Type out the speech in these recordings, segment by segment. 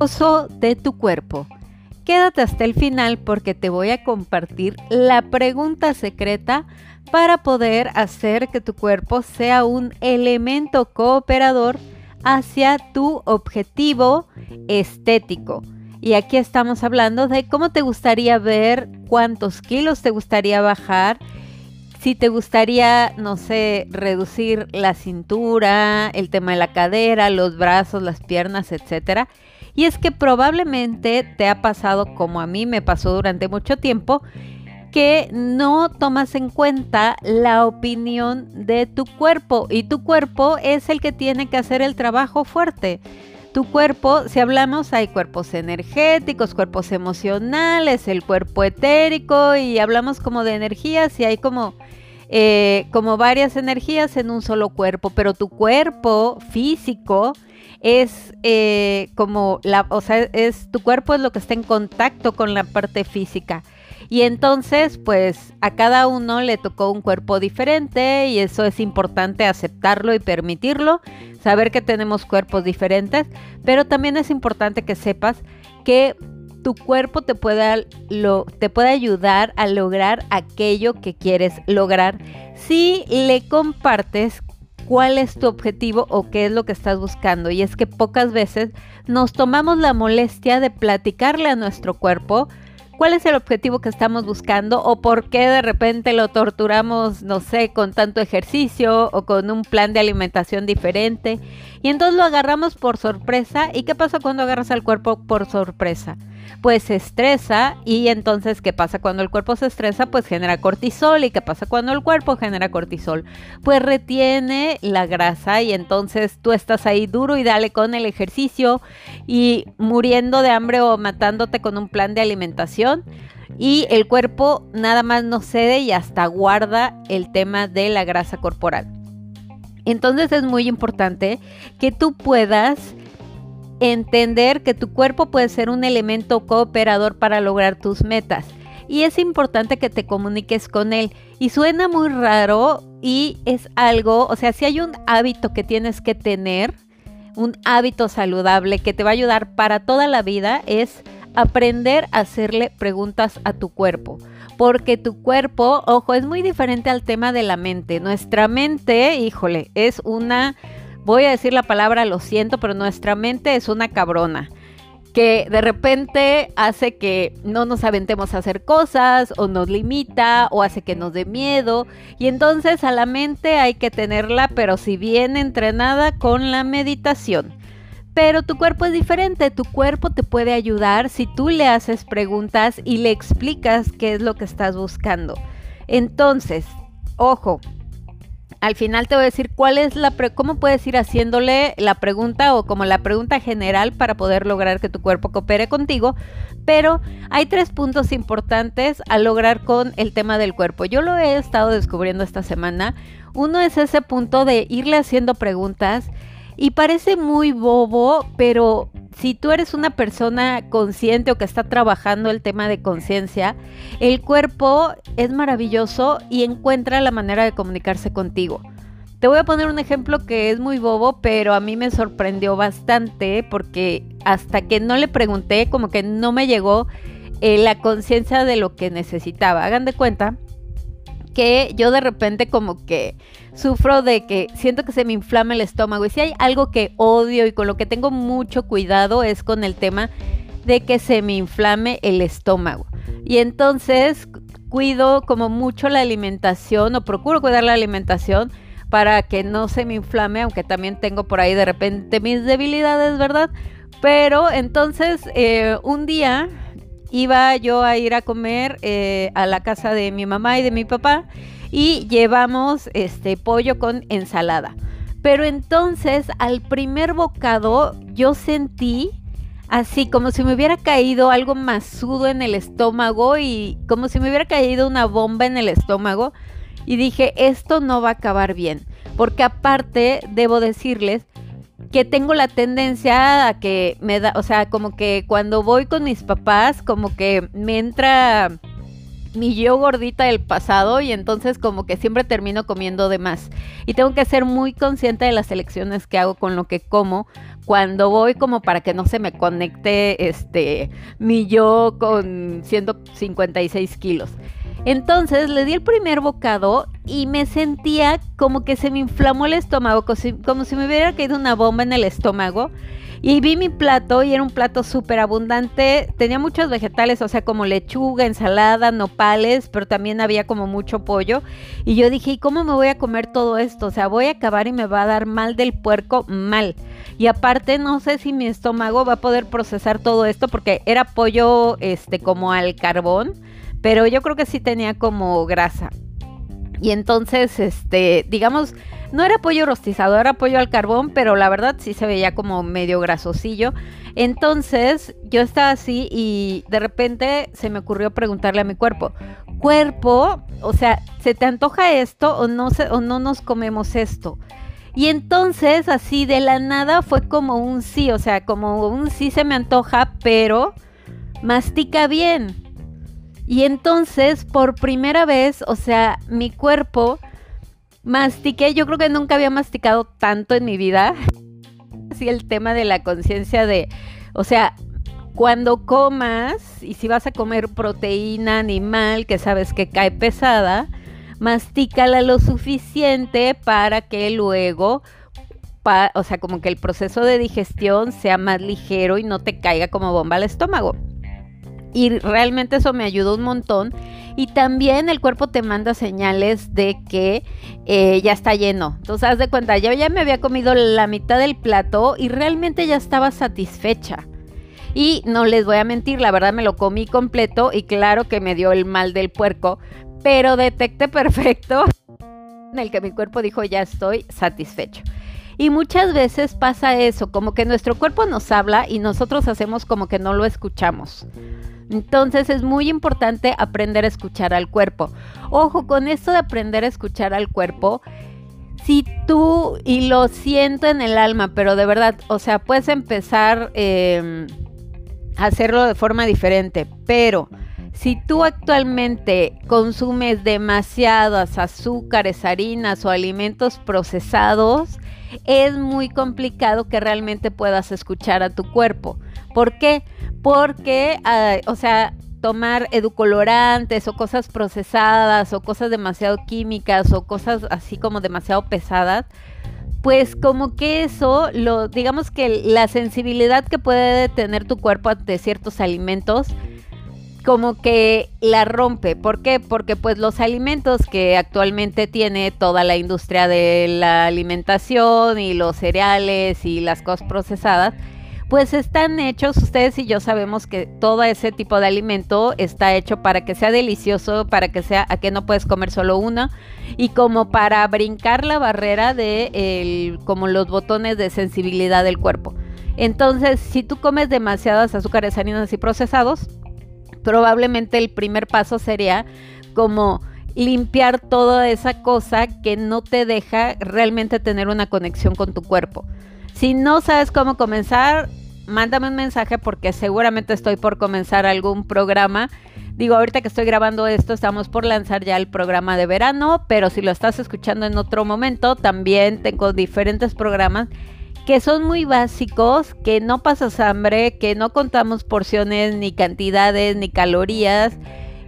Uso de tu cuerpo. Quédate hasta el final porque te voy a compartir la pregunta secreta para poder hacer que tu cuerpo sea un elemento cooperador hacia tu objetivo estético. Y aquí estamos hablando de cómo te gustaría ver, cuántos kilos te gustaría bajar, si te gustaría, no sé, reducir la cintura, el tema de la cadera, los brazos, las piernas, etcétera. Y es que probablemente te ha pasado, como a mí me pasó durante mucho tiempo, que no tomas en cuenta la opinión de tu cuerpo. Y tu cuerpo es el que tiene que hacer el trabajo fuerte. Tu cuerpo, si hablamos, hay cuerpos energéticos, cuerpos emocionales, el cuerpo etérico, y hablamos como de energías, y hay como varias energías en un solo cuerpo, pero tu cuerpo físico es tu cuerpo es lo que está en contacto con la parte física. Y entonces, pues a cada uno le tocó un cuerpo diferente y eso es importante aceptarlo y permitirlo, saber que tenemos cuerpos diferentes, pero también es importante que sepas que tu cuerpo te puede ayudar a lograr aquello que quieres lograr si le compartes cuál es tu objetivo o qué es lo que estás buscando. Y es que pocas veces nos tomamos la molestia de platicarle a nuestro cuerpo cuál es el objetivo que estamos buscando o por qué de repente lo torturamos, no sé, con tanto ejercicio o con un plan de alimentación diferente. Y entonces lo agarramos por sorpresa. ¿Y qué pasa cuando agarras al cuerpo por sorpresa? Pues se estresa. Y entonces, ¿qué pasa cuando el cuerpo se estresa? Pues genera cortisol. ¿Y qué pasa cuando el cuerpo genera cortisol? Pues retiene la grasa y entonces tú estás ahí duro y dale con el ejercicio y muriendo de hambre o matándote con un plan de alimentación. Y el cuerpo nada más no cede y hasta guarda el tema de la grasa corporal. Entonces es muy importante que tú puedas entender que tu cuerpo puede ser un elemento cooperador para lograr tus metas y es importante que te comuniques con él. Y suena muy raro y es algo, o sea, si hay un hábito que tienes que tener, un hábito saludable que te va a ayudar para toda la vida, es aprender a hacerle preguntas a tu cuerpo. Porque tu cuerpo, ojo, es muy diferente al tema de la mente. Nuestra mente, híjole, es una... voy a decir la palabra, lo siento, pero nuestra mente es una cabrona que de repente hace que no nos aventemos a hacer cosas o nos limita o hace que nos dé miedo. Y entonces a la mente hay que tenerla, pero si bien entrenada con la meditación. Pero tu cuerpo es diferente, tu cuerpo te puede ayudar si tú le haces preguntas y le explicas qué es lo que estás buscando. Entonces, ojo. Al final te voy a decir cómo puedes ir haciéndole la pregunta o como la pregunta general para poder lograr que tu cuerpo coopere contigo. Pero hay tres puntos importantes a lograr con el tema del cuerpo. Yo lo he estado descubriendo esta semana. Uno es ese punto de irle haciendo preguntas y parece muy bobo, pero si tú eres una persona consciente o que está trabajando el tema de conciencia, el cuerpo es maravilloso y encuentra la manera de comunicarse contigo. Te voy a poner un ejemplo que es muy bobo, pero a mí me sorprendió bastante porque hasta que no le pregunté, como que no me llegó la conciencia de lo que necesitaba. Hagan de cuenta que yo de repente como que sufro de que siento que se me inflama el estómago y si hay algo que odio y con lo que tengo mucho cuidado es con el tema de que se me inflame el estómago. Y entonces cuido como mucho la alimentación o procuro cuidar la alimentación para que no se me inflame, aunque también tengo por ahí de repente mis debilidades, ¿verdad? Pero entonces un día iba yo a ir a comer a la casa de mi mamá y de mi papá y llevamos pollo con ensalada. Pero entonces al primer bocado yo sentí así como si me hubiera caído algo masudo en el estómago y como si me hubiera caído una bomba en el estómago y dije, esto no va a acabar bien. Porque aparte debo decirles que tengo la tendencia a que me da, o sea, como que cuando voy con mis papás, como que me entra mi yo gordita del pasado, y entonces como que siempre termino comiendo de más. Y tengo que ser muy consciente de las elecciones que hago con lo que como cuando voy, como para que no se me conecte mi yo con 156 kilos. Entonces le di el primer bocado y me sentía como que se me inflamó el estómago, como si me hubiera caído una bomba en el estómago. Y vi mi plato y era un plato súper abundante, tenía muchos vegetales, o sea, como lechuga, ensalada, nopales, pero también había como mucho pollo. Y yo dije, ¿y cómo me voy a comer todo esto? O sea, voy a acabar y me va a dar mal del puerco, mal. Y aparte, no sé si mi estómago va a poder procesar todo esto, porque era pollo como al carbón, pero yo creo que sí tenía como grasa. Y entonces, digamos, no era pollo rostizado, era pollo al carbón, pero la verdad sí se veía como medio grasosillo. Entonces yo estaba así y de repente se me ocurrió preguntarle a mi cuerpo, o sea, ¿se te antoja esto o no nos comemos esto? Y entonces así de la nada fue como un sí, o sea, como un sí se me antoja, pero mastica bien. Y entonces, por primera vez, o sea, mi cuerpo mastiqué, yo creo que nunca había masticado tanto en mi vida. Así el tema de la conciencia de, o sea, cuando comas, y si vas a comer proteína animal, que sabes que cae pesada, mastícala lo suficiente para que luego, o sea, como que el proceso de digestión sea más ligero y no te caiga como bomba al estómago. Y realmente eso me ayudó un montón. Y también el cuerpo te manda señales de que ya está lleno. Entonces, haz de cuenta, yo ya me había comido la mitad del plato y realmente ya estaba satisfecha. Y no les voy a mentir, la verdad me lo comí completo y claro que me dio el mal del puerco, pero detecté perfecto en el que mi cuerpo dijo, ya estoy satisfecho. Y muchas veces pasa eso, como que nuestro cuerpo nos habla y nosotros hacemos como que no lo escuchamos. Entonces es muy importante aprender a escuchar al cuerpo. Ojo, con esto de aprender a escuchar al cuerpo, si tú, y lo siento en el alma, pero de verdad, o sea, puedes empezar a hacerlo de forma diferente, pero si tú actualmente consumes demasiadas azúcares, harinas o alimentos procesados, es muy complicado que realmente puedas escuchar a tu cuerpo. ¿Por qué? Porque, o sea, tomar edulcorantes o cosas procesadas o cosas demasiado químicas o cosas así como demasiado pesadas, pues como que eso, digamos que la sensibilidad que puede tener tu cuerpo ante ciertos alimentos, como que la rompe. ¿Por qué? Porque pues los alimentos que actualmente tiene toda la industria de la alimentación y los cereales y las cosas procesadas, pues están hechos, ustedes y yo sabemos que todo ese tipo de alimento está hecho para que sea delicioso, para que sea, a que no puedes comer solo uno, y como para brincar la barrera de como los botones de sensibilidad del cuerpo. Entonces, si tú comes demasiadas azúcares, harinas y procesados, probablemente el primer paso sería como limpiar toda esa cosa que no te deja realmente tener una conexión con tu cuerpo. Si no sabes cómo comenzar, mándame un mensaje porque seguramente estoy por comenzar algún programa. Digo, ahorita que estoy grabando esto, estamos por lanzar ya el programa de verano, pero si lo estás escuchando en otro momento, también tengo diferentes programas que son muy básicos, que no pasas hambre, que no contamos porciones, ni cantidades, ni calorías,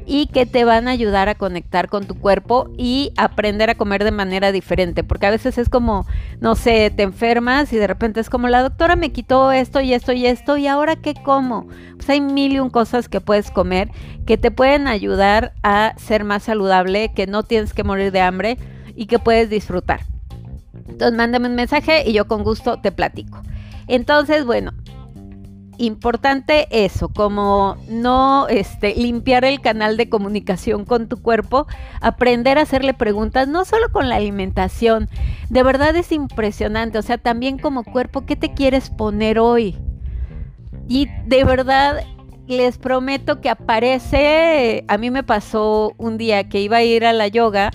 y que te van a ayudar a conectar con tu cuerpo y aprender a comer de manera diferente, porque a veces es como, no sé, te enfermas y de repente es como, la doctora me quitó esto y esto y esto, ¿y ahora qué como? Pues hay mil y un cosas que puedes comer que te pueden ayudar a ser más saludable, que no tienes que morir de hambre y que puedes disfrutar. Entonces mándame un mensaje y yo con gusto te platico. Entonces, bueno, importante eso, como no limpiar el canal de comunicación con tu cuerpo, aprender a hacerle preguntas, no solo con la alimentación. De verdad es impresionante, o sea, también como cuerpo, ¿qué te quieres poner hoy? Y de verdad les prometo que aparece, a mí me pasó un día que iba a ir a la yoga,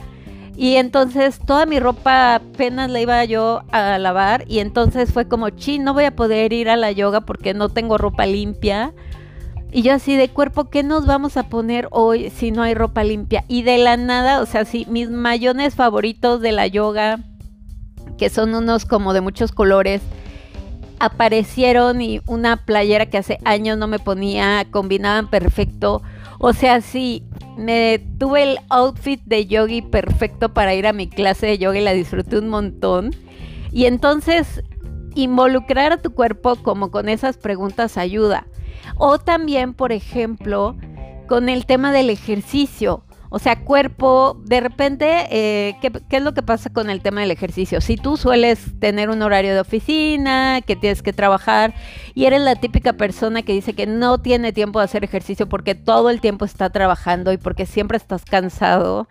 y entonces toda mi ropa apenas la iba yo a lavar y entonces fue como, no voy a poder ir a la yoga porque no tengo ropa limpia. Y yo así de cuerpo, ¿qué nos vamos a poner hoy si no hay ropa limpia? Y de la nada, o sea, sí, mis mayones favoritos de la yoga, que son unos como de muchos colores, aparecieron, y una playera que hace años no me ponía, combinaban perfecto. O sea, sí, me tuve el outfit de yogi perfecto para ir a mi clase de yoga y la disfruté un montón. Y entonces, involucrar a tu cuerpo como con esas preguntas ayuda. O también, por ejemplo, con el tema del ejercicio. O sea, cuerpo, de repente, ¿qué es lo que pasa con el tema del ejercicio? Si tú sueles tener un horario de oficina, que tienes que trabajar, y eres la típica persona que dice que no tiene tiempo de hacer ejercicio porque todo el tiempo está trabajando y porque siempre estás cansado,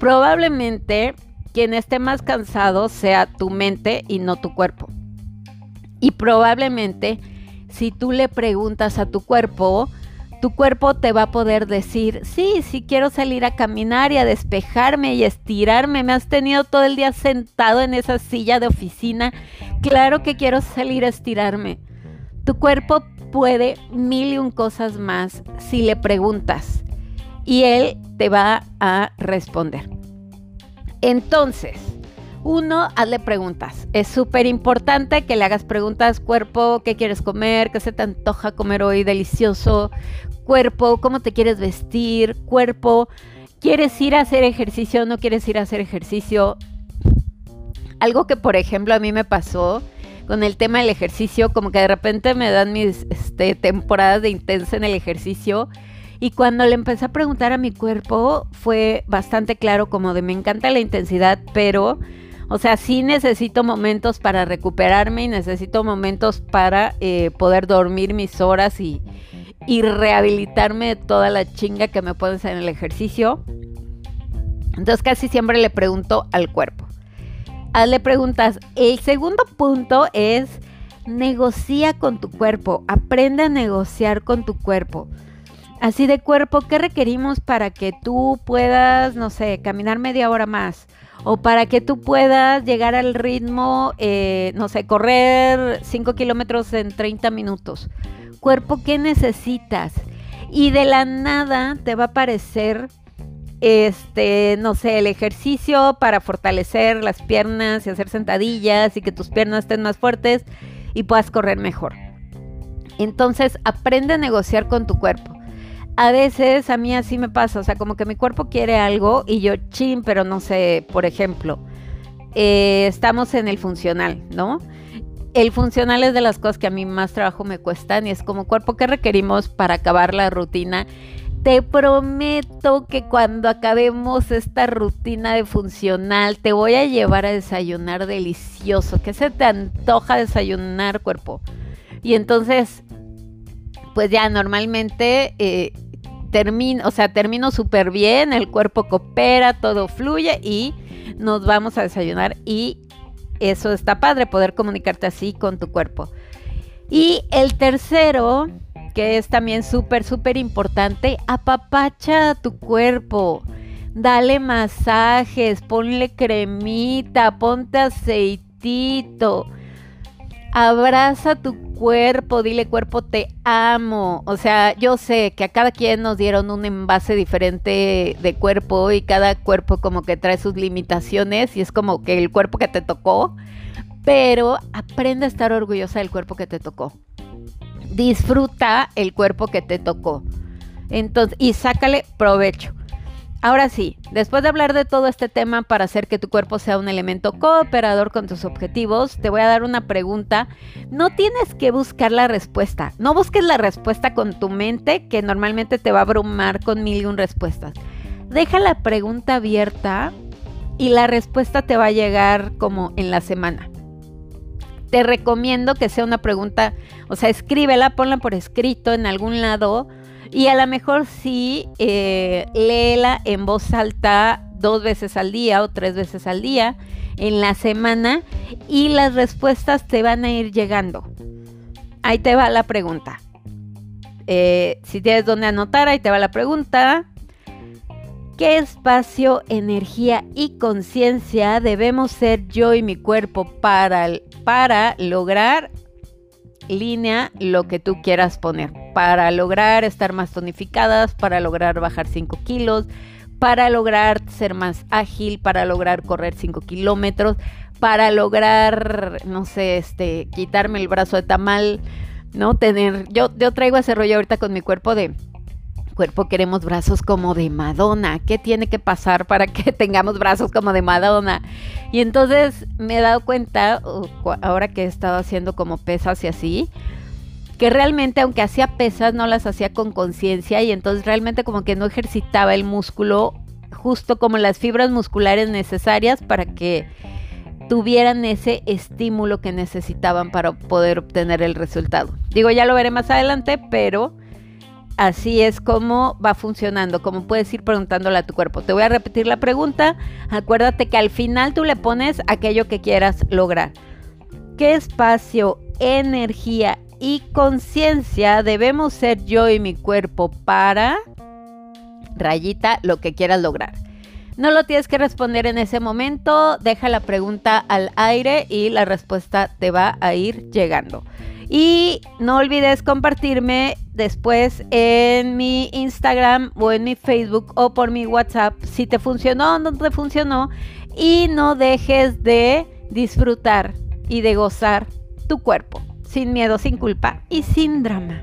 probablemente quien esté más cansado sea tu mente y no tu cuerpo. Y probablemente, si tú le preguntas a tu cuerpo te va a poder decir, sí, sí quiero salir a caminar y a despejarme y estirarme, me has tenido todo el día sentado en esa silla de oficina, claro que quiero salir a estirarme. Tu cuerpo puede 1,001 cosas más si le preguntas, y él te va a responder. Entonces, uno, hazle preguntas. Es súper importante que le hagas preguntas. Cuerpo, ¿qué quieres comer? ¿Qué se te antoja comer hoy? Delicioso. Cuerpo, ¿cómo te quieres vestir? Cuerpo, ¿quieres ir a hacer ejercicio? ¿No quieres ir a hacer ejercicio? Algo que, por ejemplo, a mí me pasó con el tema del ejercicio, como que de repente me dan mis temporadas de intensa en el ejercicio. Y cuando le empecé a preguntar a mi cuerpo, fue bastante claro, como de me encanta la intensidad, pero... O sea, sí necesito momentos para recuperarme y necesito momentos para poder dormir mis horas y rehabilitarme de toda la chinga que me pones en el ejercicio. Entonces casi siempre le pregunto al cuerpo. Hazle preguntas. El segundo punto es, negocia con tu cuerpo. Aprende a negociar con tu cuerpo. Así de cuerpo, ¿qué requerimos para que tú puedas, no sé, caminar media hora más? O para que tú puedas llegar al ritmo, no sé, correr 5 kilómetros en 30 minutos. Cuerpo, ¿qué necesitas? Y de la nada te va a aparecer, no sé, el ejercicio para fortalecer las piernas y hacer sentadillas y que tus piernas estén más fuertes y puedas correr mejor. Entonces, aprende a negociar con tu cuerpo. A veces a mí así me pasa, o sea, como que mi cuerpo quiere algo y yo, chin, pero no sé, por ejemplo, estamos en el funcional, ¿no? El funcional es de las cosas que a mí más trabajo me cuestan, y es como, cuerpo, ¿qué requerimos para acabar la rutina? Te prometo que cuando acabemos esta rutina de funcional, te voy a llevar a desayunar delicioso. ¿Qué se te antoja desayunar, cuerpo? Y entonces, pues ya normalmente... termino súper bien, el cuerpo coopera, todo fluye y nos vamos a desayunar, y eso está padre, poder comunicarte así con tu cuerpo. Y el tercero, que es también súper, súper importante, apapacha a tu cuerpo, dale masajes, ponle cremita, ponte aceitito, abraza tu cuerpo, dile cuerpo te amo. O sea, yo sé que a cada quien nos dieron un envase diferente de cuerpo y cada cuerpo como que trae sus limitaciones y es como que el cuerpo que te tocó, pero aprende a estar orgullosa del cuerpo que te tocó. Disfruta el cuerpo que te tocó. Entonces, y sácale provecho. Ahora sí, después de hablar de todo este tema para hacer que tu cuerpo sea un elemento cooperador con tus objetivos, te voy a dar una pregunta. No tienes que buscar la respuesta. No busques la respuesta con tu mente, que normalmente te va a abrumar con 1,001 respuestas. Deja la pregunta abierta y la respuesta te va a llegar como en la semana. Te recomiendo que sea una pregunta, o sea, escríbela, ponla por escrito en algún lado. Y a lo mejor sí, léela en voz alta 2 veces al día o 3 veces al día en la semana, y las respuestas te van a ir llegando. Ahí te va la pregunta. Si tienes donde anotar, ahí te va la pregunta. ¿Qué espacio, energía y conciencia debemos ser yo y mi cuerpo para lograr, línea, lo que tú quieras poner? para lograr estar más tonificadas, para lograr bajar 5 kilos, para lograr ser más ágil, para lograr correr 5 kilómetros, para lograr, no sé, quitarme el brazo de tamal, ¿no? Yo traigo ese rollo ahorita con mi cuerpo de... queremos brazos como de Madonna. ¿Qué tiene que pasar para que tengamos brazos como de Madonna? Y entonces me he dado cuenta, ahora que he estado haciendo como pesas y así, que realmente aunque hacía pesas no las hacía con conciencia y entonces realmente como que no ejercitaba el músculo justo como las fibras musculares necesarias para que tuvieran ese estímulo que necesitaban para poder obtener el resultado. Digo, ya lo veré más adelante, pero... así es como va funcionando, como puedes ir preguntándole a tu cuerpo. Te voy a repetir la pregunta. Acuérdate que al final tú le pones aquello que quieras lograr. ¿Qué espacio, energía y conciencia debemos ser yo y mi cuerpo para, rayita, lo que quieras lograr? No lo tienes que responder en ese momento. Deja la pregunta al aire y la respuesta te va a ir llegando. Y no olvides compartirme después en mi Instagram o en mi Facebook o por mi WhatsApp si te funcionó o no te funcionó. Y no dejes de disfrutar y de gozar tu cuerpo, sin miedo, sin culpa y sin drama.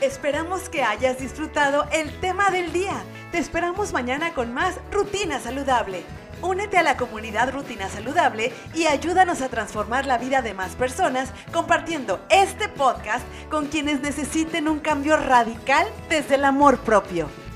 Esperamos que hayas disfrutado el tema del día. Te esperamos mañana con más Rutina Saludable. Únete a la comunidad Rutina Saludable y ayúdanos a transformar la vida de más personas compartiendo este podcast con quienes necesiten un cambio radical desde el amor propio.